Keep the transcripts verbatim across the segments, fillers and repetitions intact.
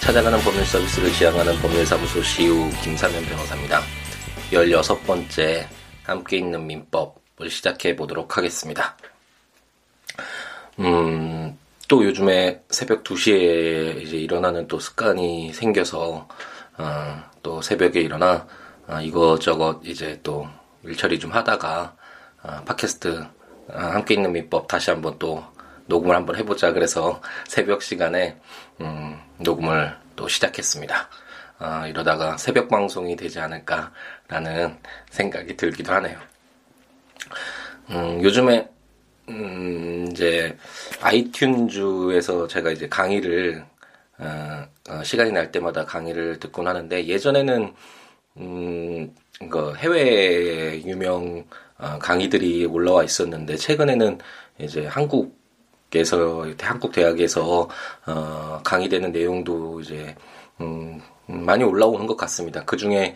찾아가는 법률 서비스를 지향하는 법률사무소 시우 김삼연 변호사입니다. 열여섯 번째 함께 있는 민법을 시작해 보도록 하겠습니다. 음, 또 요즘에 새벽 두 시에 이제 일어나는 또 습관이 생겨서, 어, 또 새벽에 일어나, 어, 이것저것 이제 또 일처리 좀 하다가, 어, 팟캐스트, 어, 함께 있는 민법 다시 한번 또 녹음을 한번 해보자. 그래서 새벽 시간에, 음, 녹음을 또 시작했습니다. 아, 이러다가 새벽 방송이 되지 않을까라는 생각이 들기도 하네요. 음, 요즘에, 음, 이제, 아이튠즈에서 제가 이제 강의를, 어, 어, 시간이 날 때마다 강의를 듣곤 하는데, 예전에는, 음, 그 해외 유명, 어, 강의들이 올라와 있었는데, 최근에는 이제 한국, 그래서 한국 대학에서 어, 강의되는 내용도 이제 음, 많이 올라오는 것 같습니다. 그 중에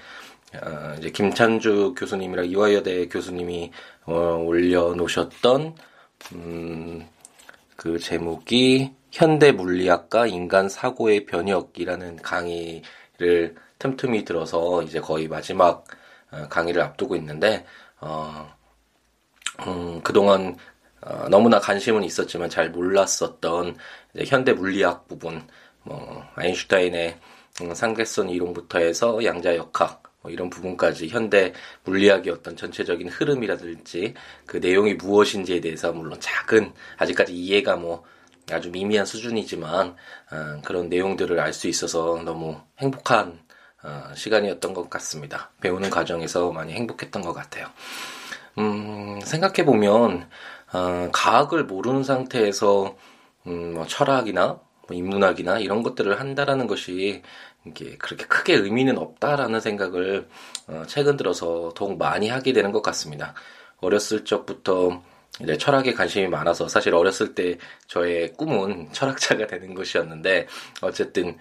어, 이제 김찬주 교수님이랑 이화여대 교수님이 어, 올려놓으셨던 음, 그 제목이 현대 물리학과 인간 사고의 변혁이라는 강의를 틈틈이 들어서 이제 거의 마지막 어, 강의를 앞두고 있는데 어, 음, 그동안 어, 너무나 관심은 있었지만 잘 몰랐었던 이제 현대 물리학 부분, 뭐 아인슈타인의 음, 상대성 이론부터 해서 양자역학 뭐 이런 부분까지 현대 물리학의 어떤 전체적인 흐름이라든지 그 내용이 무엇인지에 대해서 물론 작은 아직까지 이해가 뭐 아주 미미한 수준이지만 어, 그런 내용들을 알 수 있어서 너무 행복한 어, 시간이었던 것 같습니다. 배우는 과정에서 많이 행복했던 것 같아요. 음, 생각해 보면. 어, 과학을 모르는 상태에서 음, 뭐 철학이나 뭐 인문학이나 이런 것들을 한다라는 것이 이게 그렇게 크게 의미는 없다라는 생각을 어, 최근 들어서 더욱 많이 하게 되는 것 같습니다. 어렸을 적부터 이제 철학에 관심이 많아서 사실 어렸을 때 저의 꿈은 철학자가 되는 것이었는데 어쨌든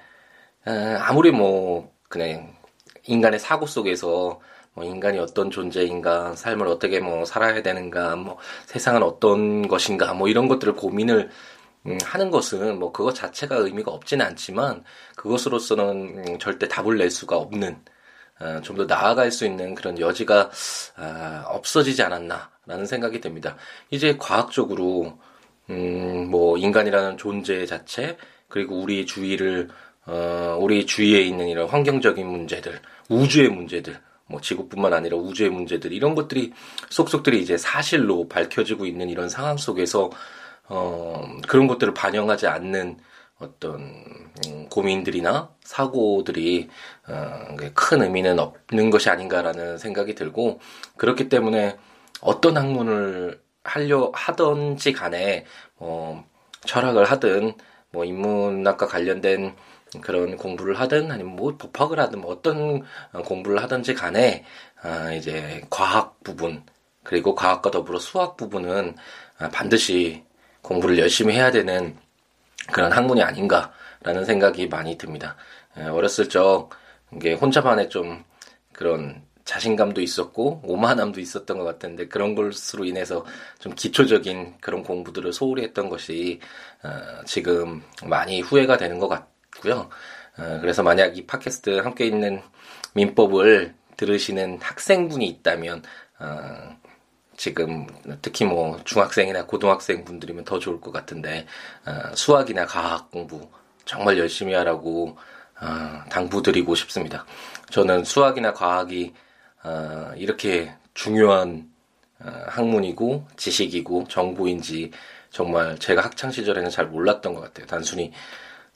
어, 아무리 뭐 그냥 인간의 사고 속에서 뭐 인간이 어떤 존재인가, 삶을 어떻게 뭐 살아야 되는가, 뭐 세상은 어떤 것인가, 뭐 이런 것들을 고민을 음, 하는 것은 뭐 그것 자체가 의미가 없진 않지만 그것으로서는 음, 절대 답을 낼 수가 없는 어, 좀 더 나아갈 수 있는 그런 여지가 어, 없어지지 않았나라는 생각이 듭니다. 이제 과학적으로 음, 뭐 인간이라는 존재 자체 그리고 우리 주위를 어, 우리 주위에 있는 이런 환경적인 문제들, 우주의 문제들. 뭐 지구뿐만 아니라 우주의 문제들 이런 것들이 속속들이 이제 사실로 밝혀지고 있는 이런 상황 속에서 어 그런 것들을 반영하지 않는 어떤 고민들이나 사고들이 어 큰 의미는 없는 것이 아닌가라는 생각이 들고 그렇기 때문에 어떤 학문을 하려 하든지 간에 뭐 철학을 하든 뭐 인문학과 관련된 그런 공부를 하든 아니면 뭐 법학을 하든 뭐 어떤 공부를 하든지 간에 아 이제 과학 부분 그리고 과학과 더불어 수학 부분은 아 반드시 공부를 열심히 해야 되는 그런 학문이 아닌가라는 생각이 많이 듭니다. 어렸을 적 이게 혼자만의 좀 그런 자신감도 있었고 오만함도 있었던 것 같은데 그런 것으로 인해서 좀 기초적인 그런 공부들을 소홀히 했던 것이 아 지금 많이 후회가 되는 것 같아요. 고요. 어, 그래서 만약 이 팟캐스트 함께 있는 민법을 들으시는 학생분이 있다면 어, 지금 특히 뭐 중학생이나 고등학생 분들이면 더 좋을 것 같은데 어, 수학이나 과학 공부 정말 열심히 하라고 어, 당부드리고 싶습니다. 저는 수학이나 과학이 어, 이렇게 중요한 어, 학문이고 지식이고 정보인지 정말 제가 학창 시절에는 잘 몰랐던 것 같아요. 단순히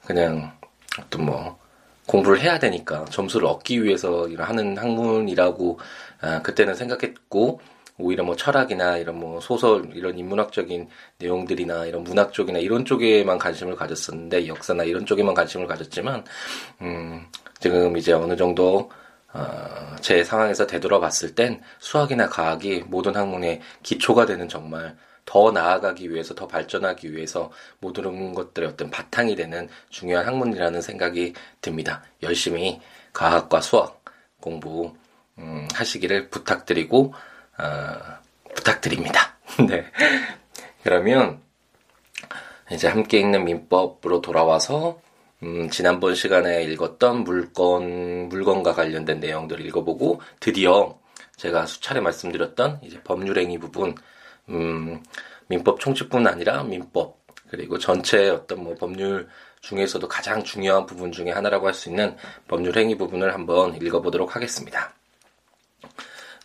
그냥 어떤 뭐 공부를 해야 되니까 점수를 얻기 위해서 하는 학문이라고 아, 그때는 생각했고 오히려 뭐 철학이나 이런 뭐 소설 이런 인문학적인 내용들이나 이런 문학 쪽이나 이런 쪽에만 관심을 가졌었는데, 역사나 이런 쪽에만 관심을 가졌지만 음, 지금 이제 어느 정도 어, 제 상황에서 되돌아봤을 땐 수학이나 과학이 모든 학문의 기초가 되는, 정말 더 나아가기 위해서, 더 발전하기 위해서 모든 것들의 어떤 바탕이 되는 중요한 학문이라는 생각이 듭니다. 열심히 과학과 수학 공부 음, 하시기를 부탁드리고 어, 부탁드립니다. 네. 그러면 이제 함께 읽는 민법으로 돌아와서 음, 지난번 시간에 읽었던 물건, 물건과 관련된 내용들을 읽어보고, 드디어 제가 수차례 말씀드렸던 이제 법률행위 부분, 음, 민법 총칙뿐 아니라 민법, 그리고 전체 어떤 뭐 법률 중에서도 가장 중요한 부분 중에 하나라고 할 수 있는 법률행위 부분을 한번 읽어보도록 하겠습니다.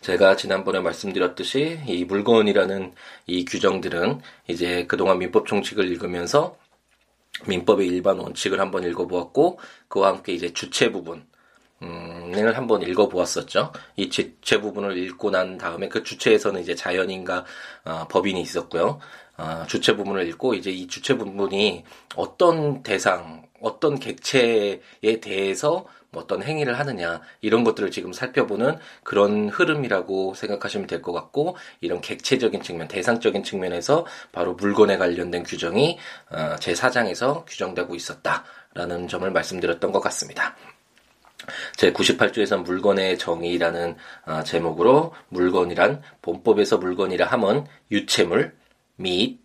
제가 지난번에 말씀드렸듯이 이 물건이라는 이 규정들은 이제 그동안 민법 총칙을 읽으면서 민법의 일반 원칙을 한번 읽어보았고, 그와 함께 이제 주체 부분을 한번 읽어보았었죠. 이 주체 부분을 읽고 난 다음에 그 주체에서는 이제 자연인과 어, 법인이 있었고요. 어, 주체 부분을 읽고 이제 이 주체 부분이 어떤 대상, 어떤 객체에 대해서 어떤 행위를 하느냐, 이런 것들을 지금 살펴보는 그런 흐름이라고 생각하시면 될 것 같고, 이런 객체적인 측면, 대상적인 측면에서 바로 물건에 관련된 규정이 제사 장에서 규정되고 있었다라는 점을 말씀드렸던 것 같습니다. 제구십팔 조에서 물건의 정의라는 제목으로, 물건이란 본법에서 물건이라 함은 유체물 및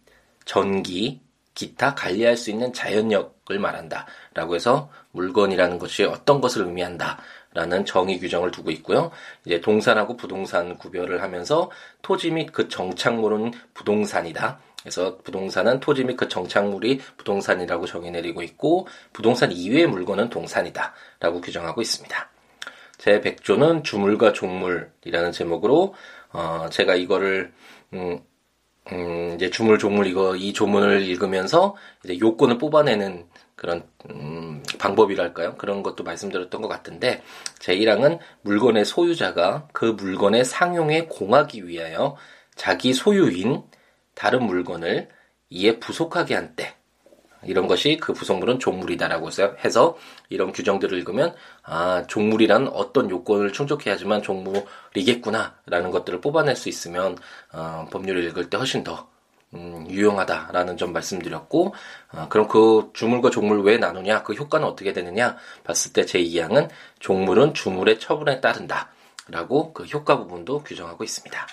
전기, 기타 관리할 수 있는 자연력을 말한다 라고 해서 물건이라는 것이 어떤 것을 의미한다 라는 정의 규정을 두고 있고요. 이제 동산하고 부동산 구별을 하면서 토지 및 그 정착물은 부동산이다. 그래서 부동산은 토지 및 그 정착물이 부동산이라고 정의 내리고 있고, 부동산 이외의 물건은 동산이다 라고 규정하고 있습니다. 제백 조는 주물과 종물이라는 제목으로, 어, 제가 이거를 음, 음, 이제 주물, 종물, 이거, 이 조문을 읽으면서 이제 요건을 뽑아내는 그런, 음, 방법이랄까요? 그런 것도 말씀드렸던 것 같은데, 제일 항은 물건의 소유자가 그 물건의 상용에 공하기 위하여 자기 소유인 다른 물건을 이에 부속하게 한 때, 이런 것이 그 부속물은 종물이다라고 해서, 이런 규정들을 읽으면 아, 종물이란 어떤 요건을 충족해야지만 종물이겠구나라는 것들을 뽑아낼 수 있으면 어, 법률을 읽을 때 훨씬 더 음, 유용하다라는 점 말씀드렸고, 어, 그럼 그 주물과 종물 왜 나누냐, 그 효과는 어떻게 되느냐 봤을 때 제이 항은 종물은 주물의 처분에 따른다라고 그 효과 부분도 규정하고 있습니다.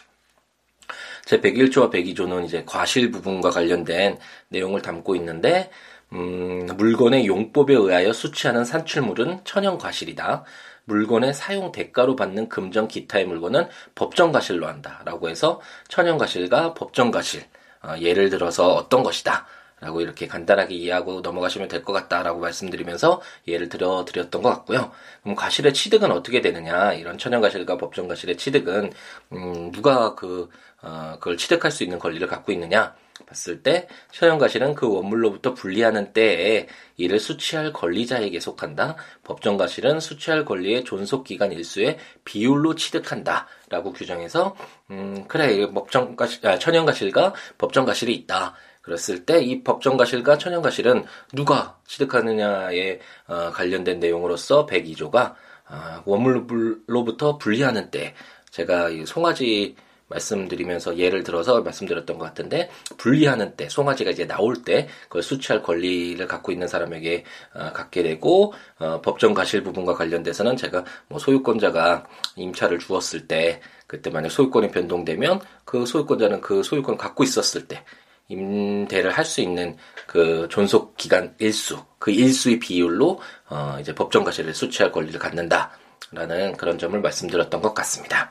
제백일 조와 백이 조는 이제 과실 부분과 관련된 내용을 담고 있는데, 음, 물건의 용법에 의하여 수취하는 산출물은 천연과실이다. 물건의 사용 대가로 받는 금전 기타의 물건은 법정과실로 한다 라고 해서 천연과실과 법정과실, 어, 예를 들어서 어떤 것이다 라고 이렇게 간단하게 이해하고 넘어가시면 될 것 같다라고 말씀드리면서 예를 들어 드렸던 것 같고요. 그럼 과실의 취득은 어떻게 되느냐? 이런 천연과실과 법정과실의 취득은 음, 누가 그 어, 그걸 취득할 수 있는 권리를 갖고 있느냐? 봤을 때 천연과실은 그 원물로부터 분리하는 때에 이를 수취할 권리자에게 속한다. 법정과실은 수취할 권리의 존속기간 일수의 비율로 취득한다 라고 규정해서 음, 그래, 법정과실, 아, 천연과실과 법정과실이 있다. 그랬을 때 이 법정과실과 천연과실은 누가 취득하느냐에 어, 관련된 내용으로서 백이 조가 어, 원물로부터 분리하는 때, 제가 이 송아지 말씀드리면서 예를 들어서 말씀드렸던 것 같은데, 분리하는 때, 송아지가 이제 나올 때 그걸 수취할 권리를 갖고 있는 사람에게 어, 갖게 되고, 어, 법정과실 부분과 관련돼서는 제가 뭐 소유권자가 임차를 주었을 때, 그때 만약 소유권이 변동되면 그 소유권자는 그 소유권 갖고 있었을 때 임대를 할 수 있는 그 존속 기간 일수, 그 일수의 비율로 어 이제 법정 과실을 수취할 권리를 갖는다라는 그런 점을 말씀드렸던 것 같습니다.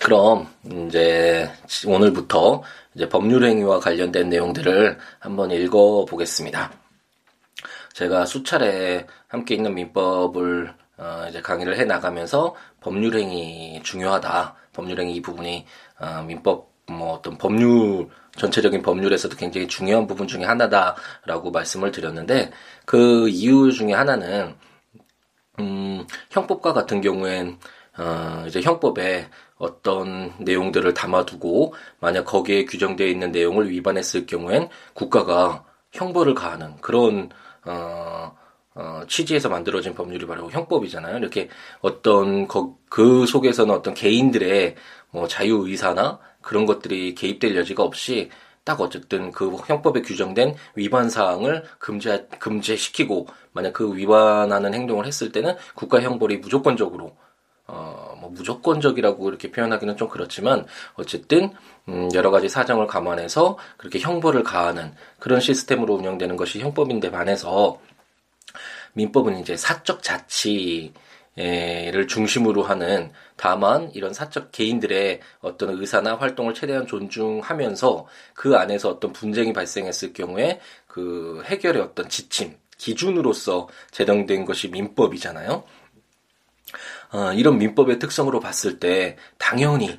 그럼 이제 오늘부터 이제 법률 행위와 관련된 내용들을 한번 읽어 보겠습니다. 제가 수차례 함께 있는 민법을 어 이제 강의를 해 나가면서 법률 행위 중요하다. 법률 행위 이 부분이 어 민법 뭐 어떤 법률, 전체적인 법률에서도 굉장히 중요한 부분 중에 하나다라고 말씀을 드렸는데, 그 이유 중에 하나는 음, 형법과 같은 경우엔 어, 이제 형법에 어떤 내용들을 담아두고 만약 거기에 규정되어 있는 내용을 위반했을 경우엔 국가가 형벌을 가하는 그런 어, 어, 취지에서 만들어진 법률이 바로 형법이잖아요. 이렇게 어떤 거, 그 속에서는 어떤 개인들의 뭐 자유 의사나 그런 것들이 개입될 여지가 없이 딱 어쨌든 그 형법에 규정된 위반 사항을 금지 금지시키고 만약 그 위반하는 행동을 했을 때는 국가 형벌이 무조건적으로 어, 뭐 무조건적이라고 이렇게 표현하기는 좀 그렇지만 어쨌든 음, 여러 가지 사정을 감안해서 그렇게 형벌을 가하는 그런 시스템으로 운영되는 것이 형법인데 반해서 민법은 이제 사적 자치 를 중심으로 하는 다만 이런 사적 개인들의 어떤 의사나 활동을 최대한 존중하면서 그 안에서 어떤 분쟁이 발생했을 경우에 그 해결의 어떤 지침, 기준으로서 제정된 것이 민법이잖아요. 어, 이런 민법의 특성으로 봤을 때 당연히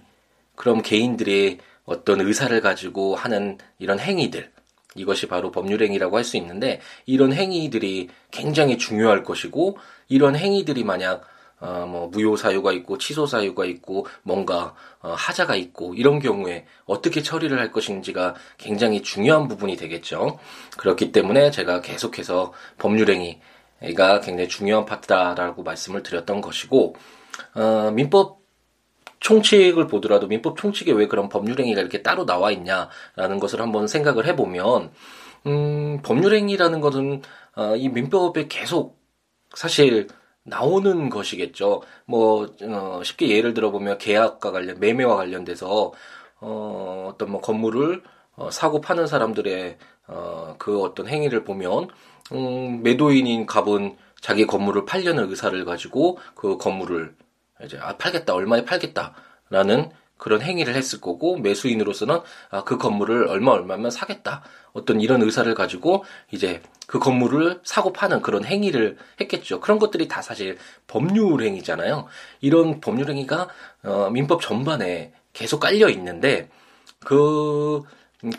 그럼 개인들이 어떤 의사를 가지고 하는 이런 행위들 이것이 바로 법률행위라고 할 수 있는데 이런 행위들이 굉장히 중요할 것이고 이런 행위들이 만약 어 뭐 무효 사유가 있고 취소 사유가 있고 뭔가 어 하자가 있고 이런 경우에 어떻게 처리를 할 것인지가 굉장히 중요한 부분이 되겠죠. 그렇기 때문에 제가 계속해서 법률행위가 굉장히 중요한 파트다라고 말씀을 드렸던 것이고 어 민법 총칙을 보더라도 민법 총칙에 왜 그런 법률행위가 이렇게 따로 나와 있냐라는 것을 한번 생각을 해보면 음, 법률행위라는 것은 어, 이 민법에 계속 사실 나오는 것이겠죠. 뭐 어, 쉽게 예를 들어보면 계약과 관련, 매매와 관련돼서 어, 어떤 뭐 건물을 어, 사고 파는 사람들의 어, 그 어떤 행위를 보면 음, 매도인인 갑은 자기 건물을 팔려는 의사를 가지고 그 건물을 이제, 아, 팔겠다, 얼마에 팔겠다라는 그런 행위를 했을 거고, 매수인으로서는, 아, 그 건물을 얼마, 얼마면 사겠다. 어떤 이런 의사를 가지고, 이제, 그 건물을 사고 파는 그런 행위를 했겠죠. 그런 것들이 다 사실 법률행위잖아요. 이런 법률행위가, 어, 민법 전반에 계속 깔려 있는데, 그,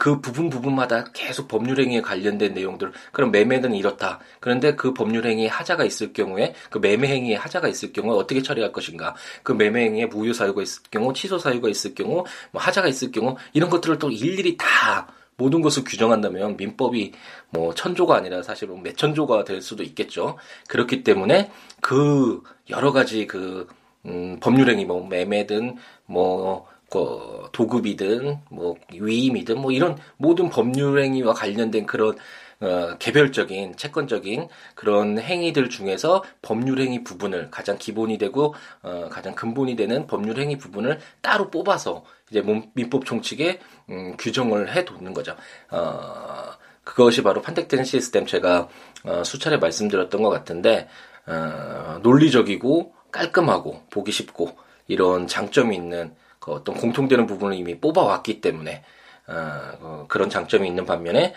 그 부분 부분마다 계속 법률행위에 관련된 내용들, 그럼 매매는 이렇다. 그런데 그 법률행위에 하자가 있을 경우에, 그 매매행위에 하자가 있을 경우에 어떻게 처리할 것인가. 그 매매행위에 무효사유가 있을 경우, 취소사유가 있을 경우, 뭐 하자가 있을 경우, 이런 것들을 또 일일이 다 모든 것을 규정한다면 민법이 뭐 천조가 아니라 사실 뭐 몇천조가 될 수도 있겠죠. 그렇기 때문에 그 여러 가지 그, 음, 법률행위, 뭐 매매든, 뭐, 어, 도급이든 뭐 위임이든 뭐 이런 모든 법률행위와 관련된 그런 어, 개별적인 채권적인 그런 행위들 중에서 법률행위 부분을 가장 기본이 되고 어, 가장 근본이 되는 법률행위 부분을 따로 뽑아서 이제 민법 총칙에 음, 규정을 해두는 거죠. 어, 그것이 바로 판택된 시스템 제가 어, 수차례 말씀드렸던 것 같은데 어, 논리적이고 깔끔하고 보기 쉽고 이런 장점이 있는 어떤 공통되는 부분을 이미 뽑아왔기 때문에 어, 그런 장점이 있는 반면에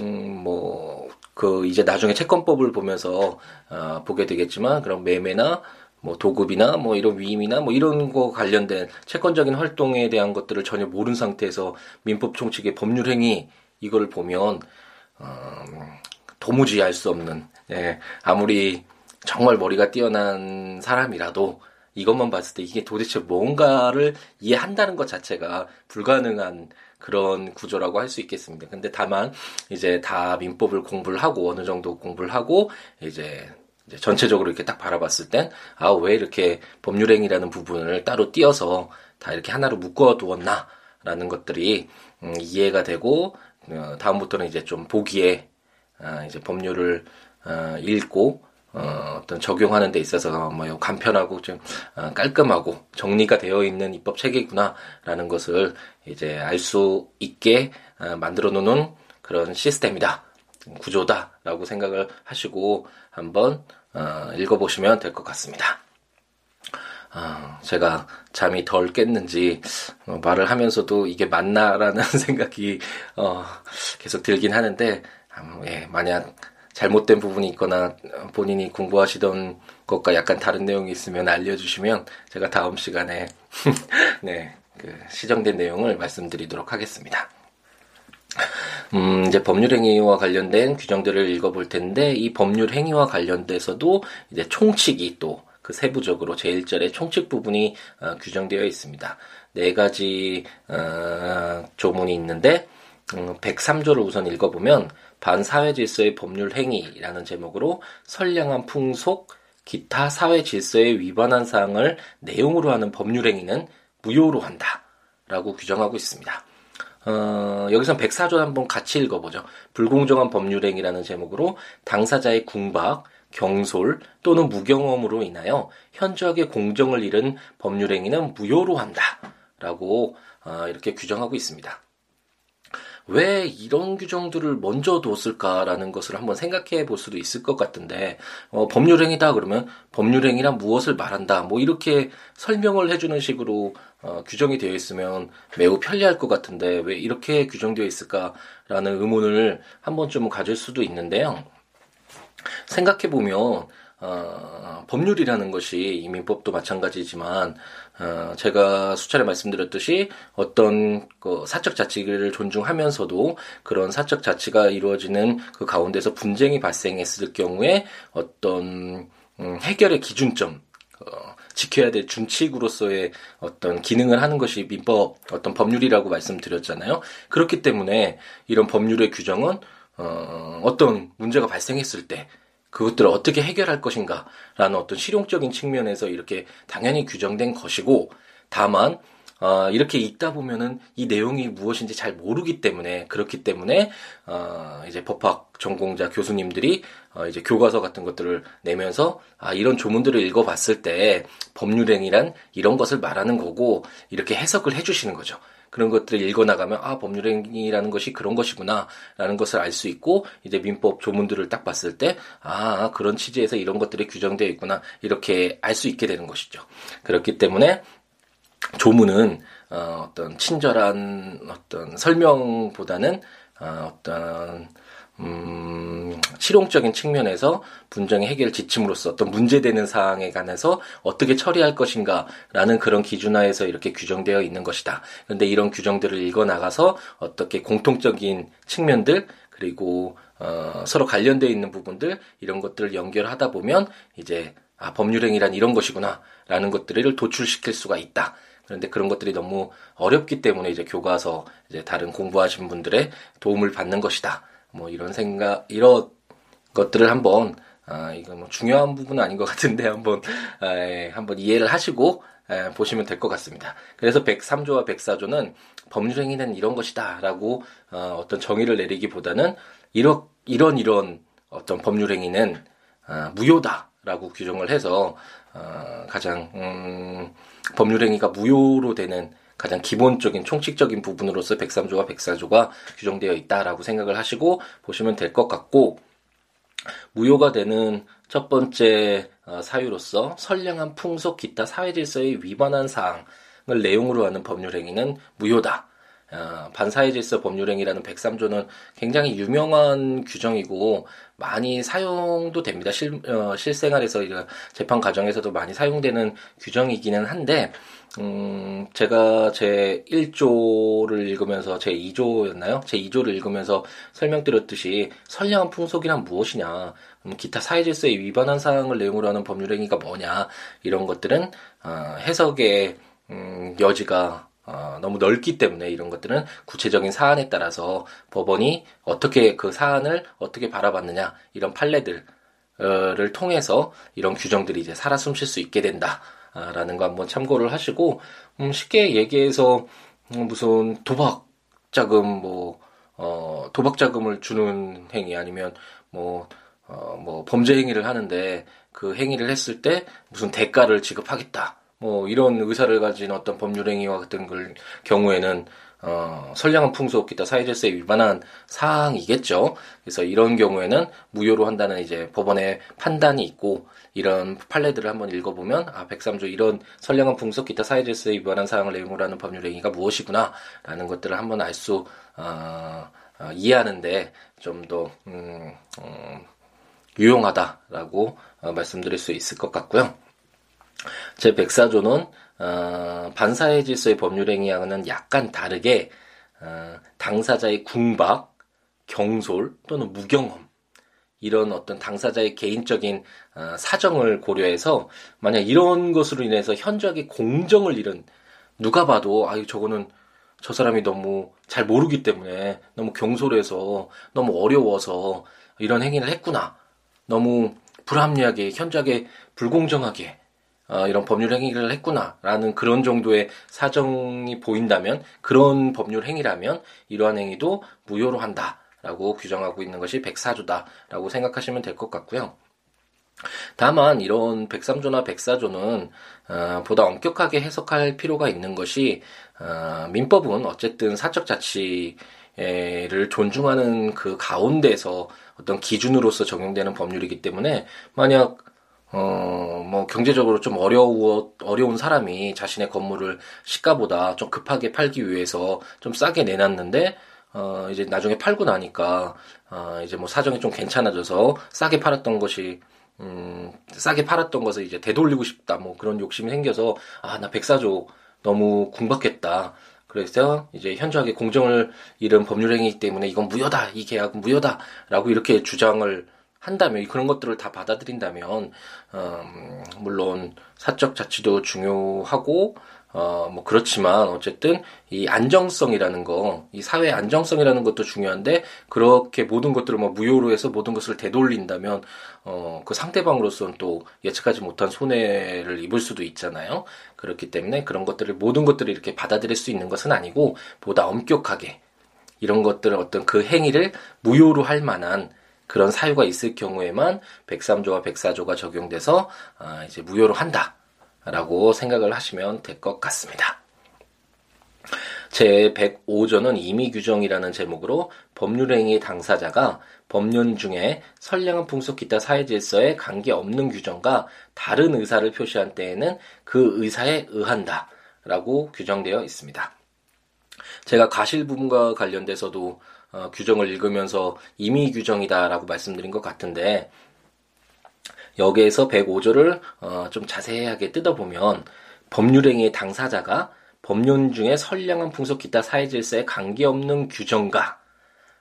음, 뭐 그 이제 나중에 채권법을 보면서 어, 보게 되겠지만 그런 매매나 뭐 도급이나 뭐 이런 위임이나 뭐 이런 거 관련된 채권적인 활동에 대한 것들을 전혀 모르는 상태에서 민법 총칙의 법률행위 이거를 보면 어, 도무지 알 수 없는 예, 아무리 정말 머리가 뛰어난 사람이라도 이것만 봤을 때 이게 도대체 뭔가를 이해한다는 것 자체가 불가능한 그런 구조라고 할 수 있겠습니다. 근데 다만 이제 다 민법을 공부를 하고 어느 정도 공부를 하고 이제, 이제 전체적으로 이렇게 딱 바라봤을 땐 아, 왜 이렇게 법률행위라는 부분을 따로 띄어서 다 이렇게 하나로 묶어두었나라는 것들이 음, 이해가 되고 어, 다음부터는 이제 좀 보기에 어, 이제 법률을 어, 읽고 어, 어떤 적용하는 데 있어서 뭐 간편하고 좀 어, 깔끔하고 정리가 되어 있는 입법 체계구나라는 것을 이제 알 수 있게 어, 만들어 놓는 그런 시스템이다, 구조다라고 생각을 하시고 한번 어, 읽어보시면 될 것 같습니다. 어, 제가 잠이 덜 깼는지 어, 말을 하면서도 이게 맞나라는 생각이 어, 계속 들긴 하는데 음, 예, 만약 잘못된 부분이 있거나 본인이 공부하시던 것과 약간 다른 내용이 있으면 알려주시면 제가 다음 시간에 네, 그 시정된 내용을 말씀드리도록 하겠습니다. 음, 이제 법률행위와 관련된 규정들을 읽어볼 텐데 이 법률행위와 관련돼서도 이제 총칙이 또 그 세부적으로 제일 절의 총칙 부분이 어, 규정되어 있습니다. 네 가지 어, 조문이 있는데 음, 백삼 조를 우선 읽어보면 반사회질서의 법률행위라는 제목으로 선량한 풍속, 기타 사회질서에 위반한 사항을 내용으로 하는 법률행위는 무효로 한다 라고 규정하고 있습니다. 어, 여기서 백사 조 한번 같이 읽어보죠. 불공정한 법률행위라는 제목으로 당사자의 궁박, 경솔 또는 무경험으로 인하여 현저하게 공정을 잃은 법률행위는 무효로 한다 라고 어, 이렇게 규정하고 있습니다. 왜 이런 규정들을 먼저 뒀을까라는 것을 한번 생각해 볼 수도 있을 것 같은데 어, 법률행위다 그러면 법률행위란 무엇을 말한다 뭐 이렇게 설명을 해주는 식으로 어, 규정이 되어 있으면 매우 편리할 것 같은데 왜 이렇게 규정되어 있을까라는 의문을 한번쯤 가질 수도 있는데요. 생각해 보면 어, 법률이라는 것이 이 민법도 마찬가지지만 어, 제가 수차례 말씀드렸듯이 어떤 그 사적 자치를 존중하면서도 그런 사적 자치가 이루어지는 그 가운데서 분쟁이 발생했을 경우에 어떤 음, 해결의 기준점 어, 지켜야 될 준칙으로서의 어떤 기능을 하는 것이 민법 어떤 법률이라고 말씀드렸잖아요. 그렇기 때문에 이런 법률의 규정은 어, 어떤 문제가 발생했을 때 그것들을 어떻게 해결할 것인가 라는 어떤 실용적인 측면에서 이렇게 당연히 규정된 것이고 다만 어, 이렇게 읽다 보면은 이 내용이 무엇인지 잘 모르기 때문에 그렇기 때문에 어, 이제 법학 전공자 교수님들이 어, 이제 교과서 같은 것들을 내면서 아 이런 조문들을 읽어봤을 때 법률행위란 이런 것을 말하는 거고 이렇게 해석을 해주시는 거죠. 그런 것들을 읽어나가면 아 법률행위라는 것이 그런 것이구나 라는 것을 알 수 있고 이제 민법 조문들을 딱 봤을 때 아 그런 취지에서 이런 것들이 규정되어 있구나 이렇게 알 수 있게 되는 것이죠. 그렇기 때문에 조문은 어, 어떤 친절한 어떤 설명보다는 어, 어떤 음, 실용적인 측면에서 분쟁의 해결 지침으로서 어떤 문제되는 사항에 관해서 어떻게 처리할 것인가라는 그런 기준하에서 이렇게 규정되어 있는 것이다. 그런데 이런 규정들을 읽어나가서 어떻게 공통적인 측면들 그리고 어, 서로 관련되어 있는 부분들 이런 것들을 연결하다 보면 이제 아 법률행위란 이런 것이구나 라는 것들을 도출시킬 수가 있다. 그런데 그런 것들이 너무 어렵기 때문에 이제 교과서 이제 다른 공부하신 분들의 도움을 받는 것이다. 뭐 이런 생각 이런 것들을 한번 아 이거 뭐 중요한 부분은 아닌 것 같은데 한번 아, 예, 한번 이해를 하시고 예, 보시면 될 것 같습니다. 그래서 백삼 조와 백사 조는 법률행위는 이런 것이다라고 어, 어떤 정의를 내리기보다는 이러, 이런 이런 어떤 법률행위는 어, 무효다라고 규정을 해서 어, 가장 음, 법률행위가 무효로 되는 가장 기본적인 총칙적인 부분으로서 백삼 조와 백사 조가 규정되어 있다라고 생각을 하시고 보시면 될 것 같고 무효가 되는 첫 번째 사유로서 선량한 풍속 기타 사회질서에 위반한 사항을 내용으로 하는 법률행위는 무효다. 어, 반사회질서 법률행위라는 백삼 조는 굉장히 유명한 규정이고 많이 사용도 됩니다. 실, 어, 실생활에서 재판 과정에서도 많이 사용되는 규정이기는 한데 음, 제가 제 일 조를 읽으면서 제 이 조였나요? 제 이 조를 읽으면서 설명드렸듯이 선량한 풍속이란 무엇이냐 음, 기타 사회질서에 위반한 사항을 내용으로 하는 법률행위가 뭐냐 이런 것들은 어, 해석의 음, 여지가 어, 너무 넓기 때문에 이런 것들은 구체적인 사안에 따라서 법원이 어떻게 그 사안을 어떻게 바라봤느냐 이런 판례들을 통해서 이런 규정들이 이제 살아 숨쉴 수 있게 된다라는 거 한번 참고를 하시고 음, 쉽게 얘기해서 음, 무슨 도박 자금 뭐 어, 도박 자금을 주는 행위 아니면 뭐 어, 뭐 범죄 행위를 하는데 그 행위를 했을 때 무슨 대가를 지급하겠다. 뭐 이런 의사를 가진 어떤 법률행위와 같은 걸 경우에는 어, 선량한 풍속 기타 사회질서에 위반한 사항이겠죠. 그래서 이런 경우에는 무효로 한다는 이제 법원의 판단이 있고 이런 판례들을 한번 읽어보면 아 백삼 조 이런 선량한 풍속 기타 사회질서에 위반한 사항을 내용으로 하는 법률행위가 무엇이구나라는 것들을 한번 알 수 어, 어, 이해하는데 좀 더 음, 음, 유용하다라고 어, 말씀드릴 수 있을 것 같고요. 제 백사 조는 어, 반사회 질서의 법률행위와는 약간 다르게 어, 당사자의 궁박, 경솔 또는 무경험 이런 어떤 당사자의 개인적인 사정을 고려해서 만약 이런 것으로 인해서 현저하게 공정을 잃은, 누가 봐도 아유 저거는 저 사람이 너무 잘 모르기 때문에 너무 경솔해서 너무 어려워서 이런 행위를 했구나, 너무 불합리하게 현저하게 불공정하게 어, 이런 법률 행위를 했구나 라는 그런 정도의 사정이 보인다면, 그런 법률 행위라면 이러한 행위도 무효로 한다 라고 규정하고 있는 것이 백사 조다 라고 생각하시면 될 것 같고요. 다만 이런 백삼 조나 백사 조는 어, 보다 엄격하게 해석할 필요가 있는 것이, 어, 민법은 어쨌든 사적 자치를 존중하는 그 가운데서 어떤 기준으로서 적용되는 법률이기 때문에, 만약 어, 뭐, 경제적으로 좀 어려워, 어려운 사람이 자신의 건물을 시가보다 좀 급하게 팔기 위해서 좀 싸게 내놨는데, 어, 이제 나중에 팔고 나니까, 어, 이제 뭐 사정이 좀 괜찮아져서 싸게 팔았던 것이, 음, 싸게 팔았던 것을 이제 되돌리고 싶다, 뭐 그런 욕심이 생겨서, 아, 나 백사 조 너무 궁박했다. 그래서 이제 현저하게 공정을 잃은 법률행위이기 때문에 이건 무효다, 이 계약은 무효다, 라고 이렇게 주장을 한다면, 그런 것들을 다 받아들인다면, 음, 물론 사적 자치도 중요하고, 어, 뭐 그렇지만 어쨌든 이 안정성이라는 거, 이 사회 안정성이라는 것도 중요한데, 그렇게 모든 것들을 뭐 무효로 해서 모든 것을 되돌린다면, 어, 그 상대방으로서는 또 예측하지 못한 손해를 입을 수도 있잖아요. 그렇기 때문에 그런 것들을, 모든 것들을 이렇게 받아들일 수 있는 것은 아니고, 보다 엄격하게 이런 것들을, 어떤 그 행위를 무효로 할 만한 그런 사유가 있을 경우에만 백삼 조와 백사 조가 적용돼서 아, 이제 무효로 한다라고 생각을 하시면 될 것 같습니다. 제백오 조는 임의규정이라는 제목으로 법률행위 당사자가 법년 중에 선량한 풍속 기타 사회질서에 관계없는 규정과 다른 의사를 표시한 때에는 그 의사에 의한다 라고 규정되어 있습니다. 제가 과실 부분과 관련돼서도 어, 규정을 읽으면서 임의 규정이다라고 말씀드린 것 같은데, 여기에서 백오 조를 어, 좀 자세하게 뜯어보면, 법률행위의 당사자가 법년 중에 선량한 풍속 기타 사회질서에 관계없는 규정과,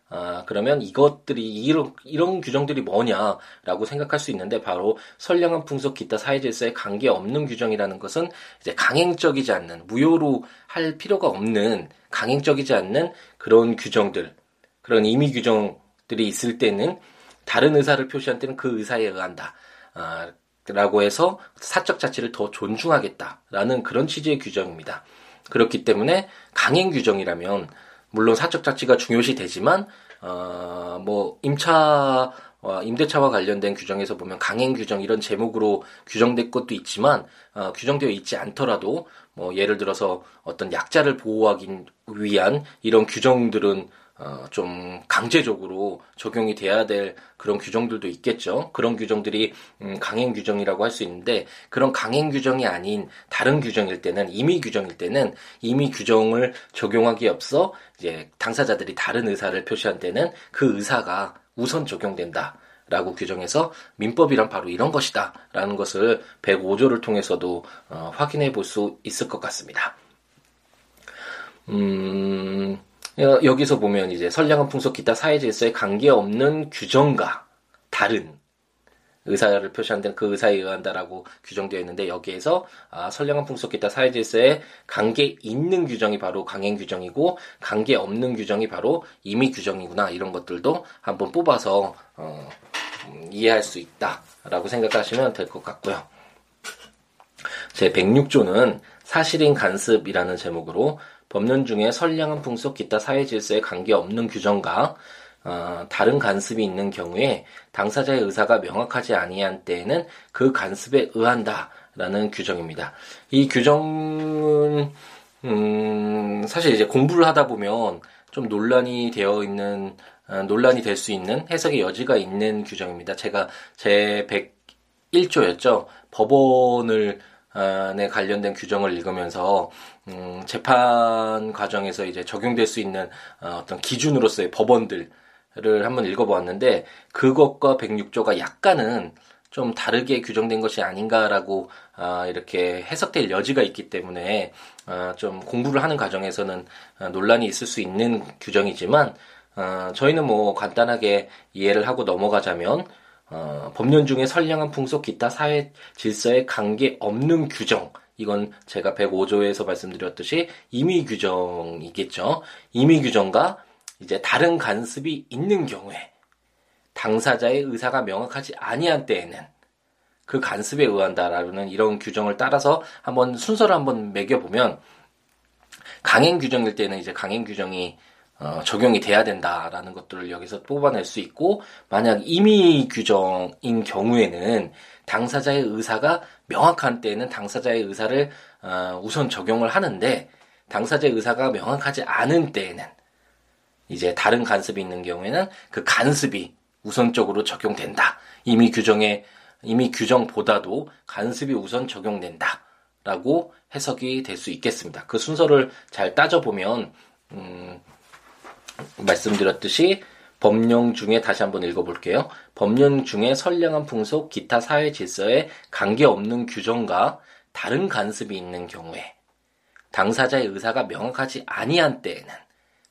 아, 그러면 이것들이 이런, 이런 규정들이 뭐냐라고 생각할 수 있는데, 바로 선량한 풍속 기타 사회질서에 관계없는 규정이라는 것은 이제 강행적이지 않는, 무효로 할 필요가 없는 강행적이지 않는 그런 규정들, 그런 임의 규정들이 있을 때는, 다른 의사를 표시할 때는 그 의사에 의한다 아, 라고 해서 사적 자치를 더 존중하겠다라는 그런 취지의 규정입니다. 그렇기 때문에 강행 규정이라면 물론 사적 자치가 중요시 되지만, 어, 뭐 임차, 어, 임대차와 관련된 규정에서 보면 강행 규정 이런 제목으로 규정된 것도 있지만, 어, 규정되어 있지 않더라도 뭐 예를 들어서 어떤 약자를 보호하기 위한 이런 규정들은 어, 좀 강제적으로 적용이 돼야 될 그런 규정들도 있겠죠. 그런 규정들이 음, 강행 규정이라고 할 수 있는데, 그런 강행 규정이 아닌 다른 규정일 때는, 임의 규정일 때는, 임의 규정을 적용하기에 앞서 이제 당사자들이 다른 의사를 표시한 때는 그 의사가 우선 적용된다 라고 규정해서, 민법이란 바로 이런 것이다 라는 것을 백오 조를 통해서도 어, 확인해 볼 수 있을 것 같습니다. 음... 여기서 보면 이제 선량한 풍속 기타 사회질서에 관계없는 규정과 다른 의사를 표시한 데는 그 의사에 의한다라고 규정되어 있는데, 여기에서 아, 선량한 풍속 기타 사회질서에 관계 있는 규정이 바로 강행 규정이고, 관계 없는 규정이 바로 임의 규정이구나, 이런 것들도 한번 뽑아서 어, 이해할 수 있다라고 생각하시면 될 것 같고요. 제 백육 조는 사실인 간습이라는 제목으로 법년 중에 선량한 풍속 기타 사회질서에 관계없는 규정과 어, 다른 간섭이 있는 경우에 당사자의 의사가 명확하지 아니한 때에는 그 간섭에 의한다 라는 규정입니다. 이 규정은 음, 사실 이제 공부를 하다 보면 좀 논란이 되어 있는, 어, 논란이 될 수 있는, 해석의 여지가 있는 규정입니다. 제가 제 백일 조였죠. 법원을 에 관련된 규정을 읽으면서 음, 재판 과정에서 이제 적용될 수 있는 어, 어떤 기준으로서의 법원들을 한번 읽어보았는데, 그것과 백육 조가 약간은 좀 다르게 규정된 것이 아닌가라고 어, 이렇게 해석될 여지가 있기 때문에 어, 좀 공부를 하는 과정에서는 어, 논란이 있을 수 있는 규정이지만, 어, 저희는 뭐 간단하게 이해를 하고 넘어가자면 어, 법령 중에 선량한 풍속 기타 사회 질서에 관계 없는 규정, 이건 제가 백오 조에서 말씀드렸듯이 임의 규정이겠죠. 임의 규정과 이제 다른 간섭이 있는 경우에 당사자의 의사가 명확하지 아니한 때에는 그 간섭에 의한다라는 이런 규정을 따라서 한번 순서를 한번 매겨보면, 강행 규정일 때는 이제 강행 규정이 어, 적용이 돼야 된다라는 것들을 여기서 뽑아낼 수 있고, 만약 임의 규정인 경우에는 당사자의 의사가 명확한 때에는 당사자의 의사를 어, 우선 적용을 하는데, 당사자의 의사가 명확하지 않은 때에는 이제 다른 간섭이 있는 경우에는 그 간섭이 우선적으로 적용된다. 임의 규정에 임의 규정보다도 간섭이 우선 적용된다라고 해석이 될 수 있겠습니다. 그 순서를 잘 따져보면 음, 말씀드렸듯이 법령 중에 다시 한번 읽어볼게요. 법령 중에 선량한 풍속 기타 사회 질서에 관계없는 규정과 다른 간섭이 있는 경우에 당사자의 의사가 명확하지 아니한 때에는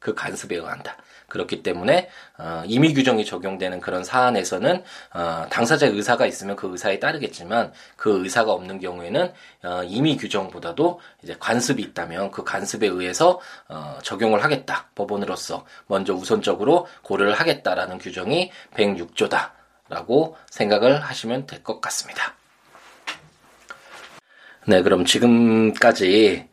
그 간섭에 의한다. 그렇기 때문에 어, 임의 규정이 적용되는 그런 사안에서는 어, 당사자의 의사가 있으면 그 의사에 따르겠지만, 그 의사가 없는 경우에는 어, 임의 규정보다도 이제 간섭이 있다면 그 간섭에 의해서 어, 적용을 하겠다. 법원으로서 먼저 우선적으로 고려를 하겠다라는 규정이 백육 조다라고 생각을 하시면 될 것 같습니다. 네, 그럼 지금까지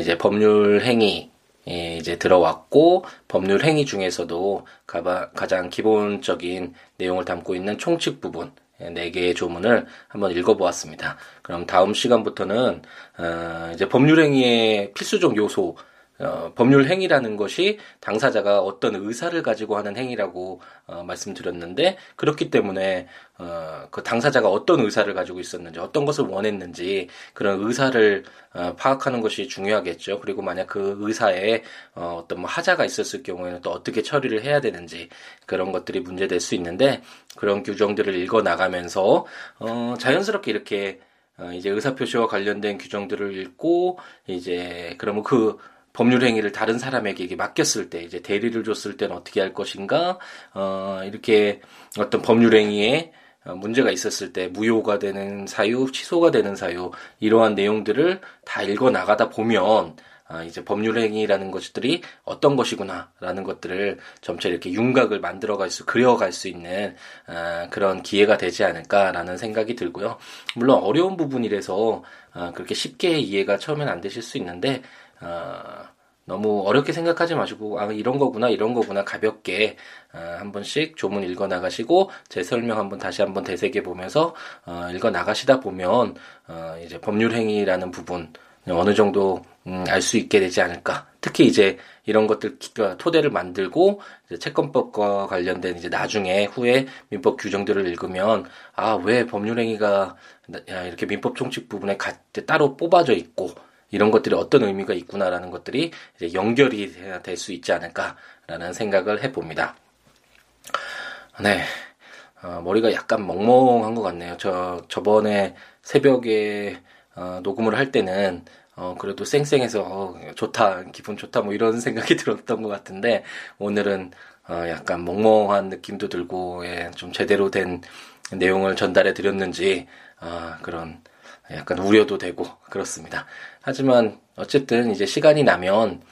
이제 법률 행위 예, 이제 들어왔고, 법률 행위 중에서도 가바, 가장 기본적인 내용을 담고 있는 총칙 부분 네 개의 조문을 한번 읽어보았습니다. 그럼 다음 시간부터는 어, 이제 법률 행위의 필수적 요소, 어, 법률 행위라는 것이 당사자가 어떤 의사를 가지고 하는 행위라고 어, 말씀드렸는데, 그렇기 때문에 어, 그 당사자가 어떤 의사를 가지고 있었는지, 어떤 것을 원했는지 그런 의사를 어, 파악하는 것이 중요하겠죠. 그리고 만약 그 의사에 어, 어떤 뭐 하자가 있었을 경우에는 또 어떻게 처리를 해야 되는지, 그런 것들이 문제될 수 있는데, 그런 규정들을 읽어나가면서 어, 자연스럽게 이렇게 어, 이제 의사표시와 관련된 규정들을 읽고, 이제 그러면 그 법률 행위를 다른 사람에게 맡겼을 때, 이제 대리를 줬을 때는 어떻게 할 것인가, 어, 이렇게 어떤 법률 행위에 문제가 있었을 때 무효가 되는 사유, 취소가 되는 사유, 이러한 내용들을 다 읽어 나가다 보면 아, 이제 법률 행위라는 것들이 어떤 것이구나라는 것들을 점차 이렇게 윤곽을 만들어갈 수, 그려갈 수 있는 아, 그런 기회가 되지 않을까라는 생각이 들고요. 물론 어려운 부분이라서 아, 그렇게 쉽게 이해가 처음엔 안 되실 수 있는데, 아, 너무 어렵게 생각하지 마시고, 아, 이런 거구나, 이런 거구나, 가볍게, 아, 한 번씩 조문 읽어 나가시고, 제 설명 한번 다시 한번 되새겨 보면서, 어, 읽어 나가시다 보면, 어, 이제 법률행위라는 부분, 어느 정도, 음, 알 수 있게 되지 않을까. 특히 이제, 이런 것들, 토대를 만들고, 이제 채권법과 관련된 이제 나중에, 후에 민법 규정들을 읽으면, 아, 왜 법률행위가, 이렇게 민법 총칙 부분에 가, 따로 뽑아져 있고, 이런 것들이 어떤 의미가 있구나라는 것들이 이제 연결이 될 수 있지 않을까라는 생각을 해봅니다. 네, 어, 머리가 약간 멍멍한 것 같네요. 저 저번에 새벽에 어, 녹음을 할 때는 어, 그래도 쌩쌩해서 어, 좋다, 기분 좋다, 뭐 이런 생각이 들었던 것 같은데, 오늘은 어, 약간 멍멍한 느낌도 들고, 예, 좀 제대로 된 내용을 전달해 드렸는지 어, 그런. 약간 우려도 되고 그렇습니다. 하지만 어쨌든 이제 시간이 나면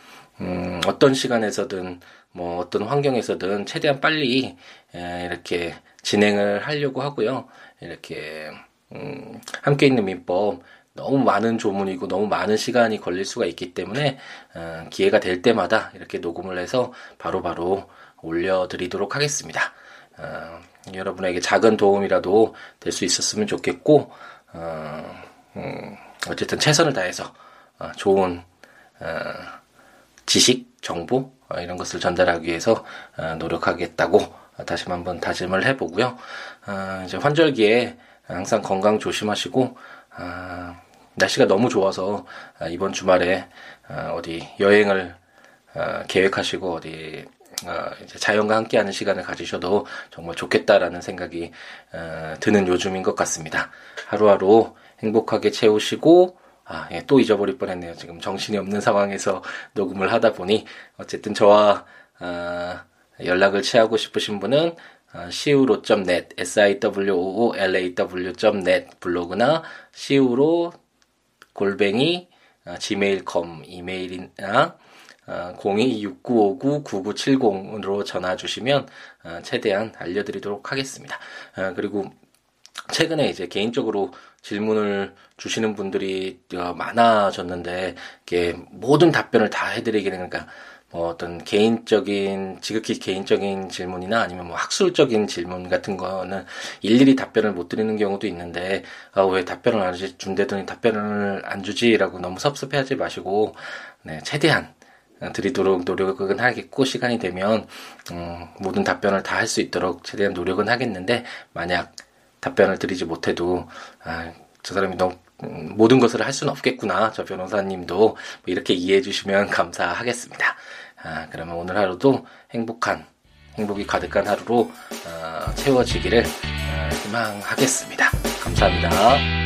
음 어떤 시간에서든 뭐 어떤 환경에서든 최대한 빨리 이렇게 진행을 하려고 하고요. 이렇게 음 함께 있는 민법, 너무 많은 조문이고 너무 많은 시간이 걸릴 수가 있기 때문에 음 기회가 될 때마다 이렇게 녹음을 해서 바로바로 올려드리도록 하겠습니다. 음 여러분에게 작은 도움이라도 될 수 있었으면 좋겠고, 어, 음, 어쨌든 최선을 다해서 어, 좋은 어, 지식, 정보 어, 이런 것을 전달하기 위해서 어, 노력하겠다고 어, 다시 한번 다짐을 해보고요. 어, 이제 환절기에 항상 건강 조심하시고, 어, 날씨가 너무 좋아서 어, 이번 주말에 어, 어디 여행을 어, 계획하시고 어디 어, 이제 자연과 함께하는 시간을 가지셔도 정말 좋겠다라는 생각이 어, 드는 요즘인 것 같습니다. 하루하루 행복하게 채우시고, 아, 예, 또 잊어버릴 뻔했네요. 지금 정신이 없는 상황에서 녹음을 하다 보니, 어쨌든 저와 어, 연락을 취하고 싶으신 분은 siwoolaw 닷 넷, siwoolaw 닷 넷 블로그나 siwoolaw 골뱅이 지메일 닷컴 이메일이나 공이 육구오구 구구칠공으로 전화 주시면 최대한 알려드리도록 하겠습니다. 그리고 최근에 이제 개인적으로 질문을 주시는 분들이 많아졌는데, 이게 모든 답변을 다 해드리기는, 그러니까 뭐 어떤 개인적인, 지극히 개인적인 질문이나 아니면 뭐 학술적인 질문 같은 거는 일일이 답변을 못 드리는 경우도 있는데, 아, 왜 답변을 안 주지? 준대더니 답변을 안 주지라고 너무 섭섭해하지 마시고, 네, 최대한 드리도록 노력은 하겠고, 시간이 되면 음, 모든 답변을 다 할 수 있도록 최대한 노력은 하겠는데, 만약 답변을 드리지 못해도 아, 저 사람이 너무 모든 것을 할 수는 없겠구나, 저 변호사님도 뭐 이렇게 이해해 주시면 감사하겠습니다. 아, 그러면 오늘 하루도 행복한, 행복이 가득한 하루로 아, 채워지기를 아, 희망하겠습니다. 감사합니다.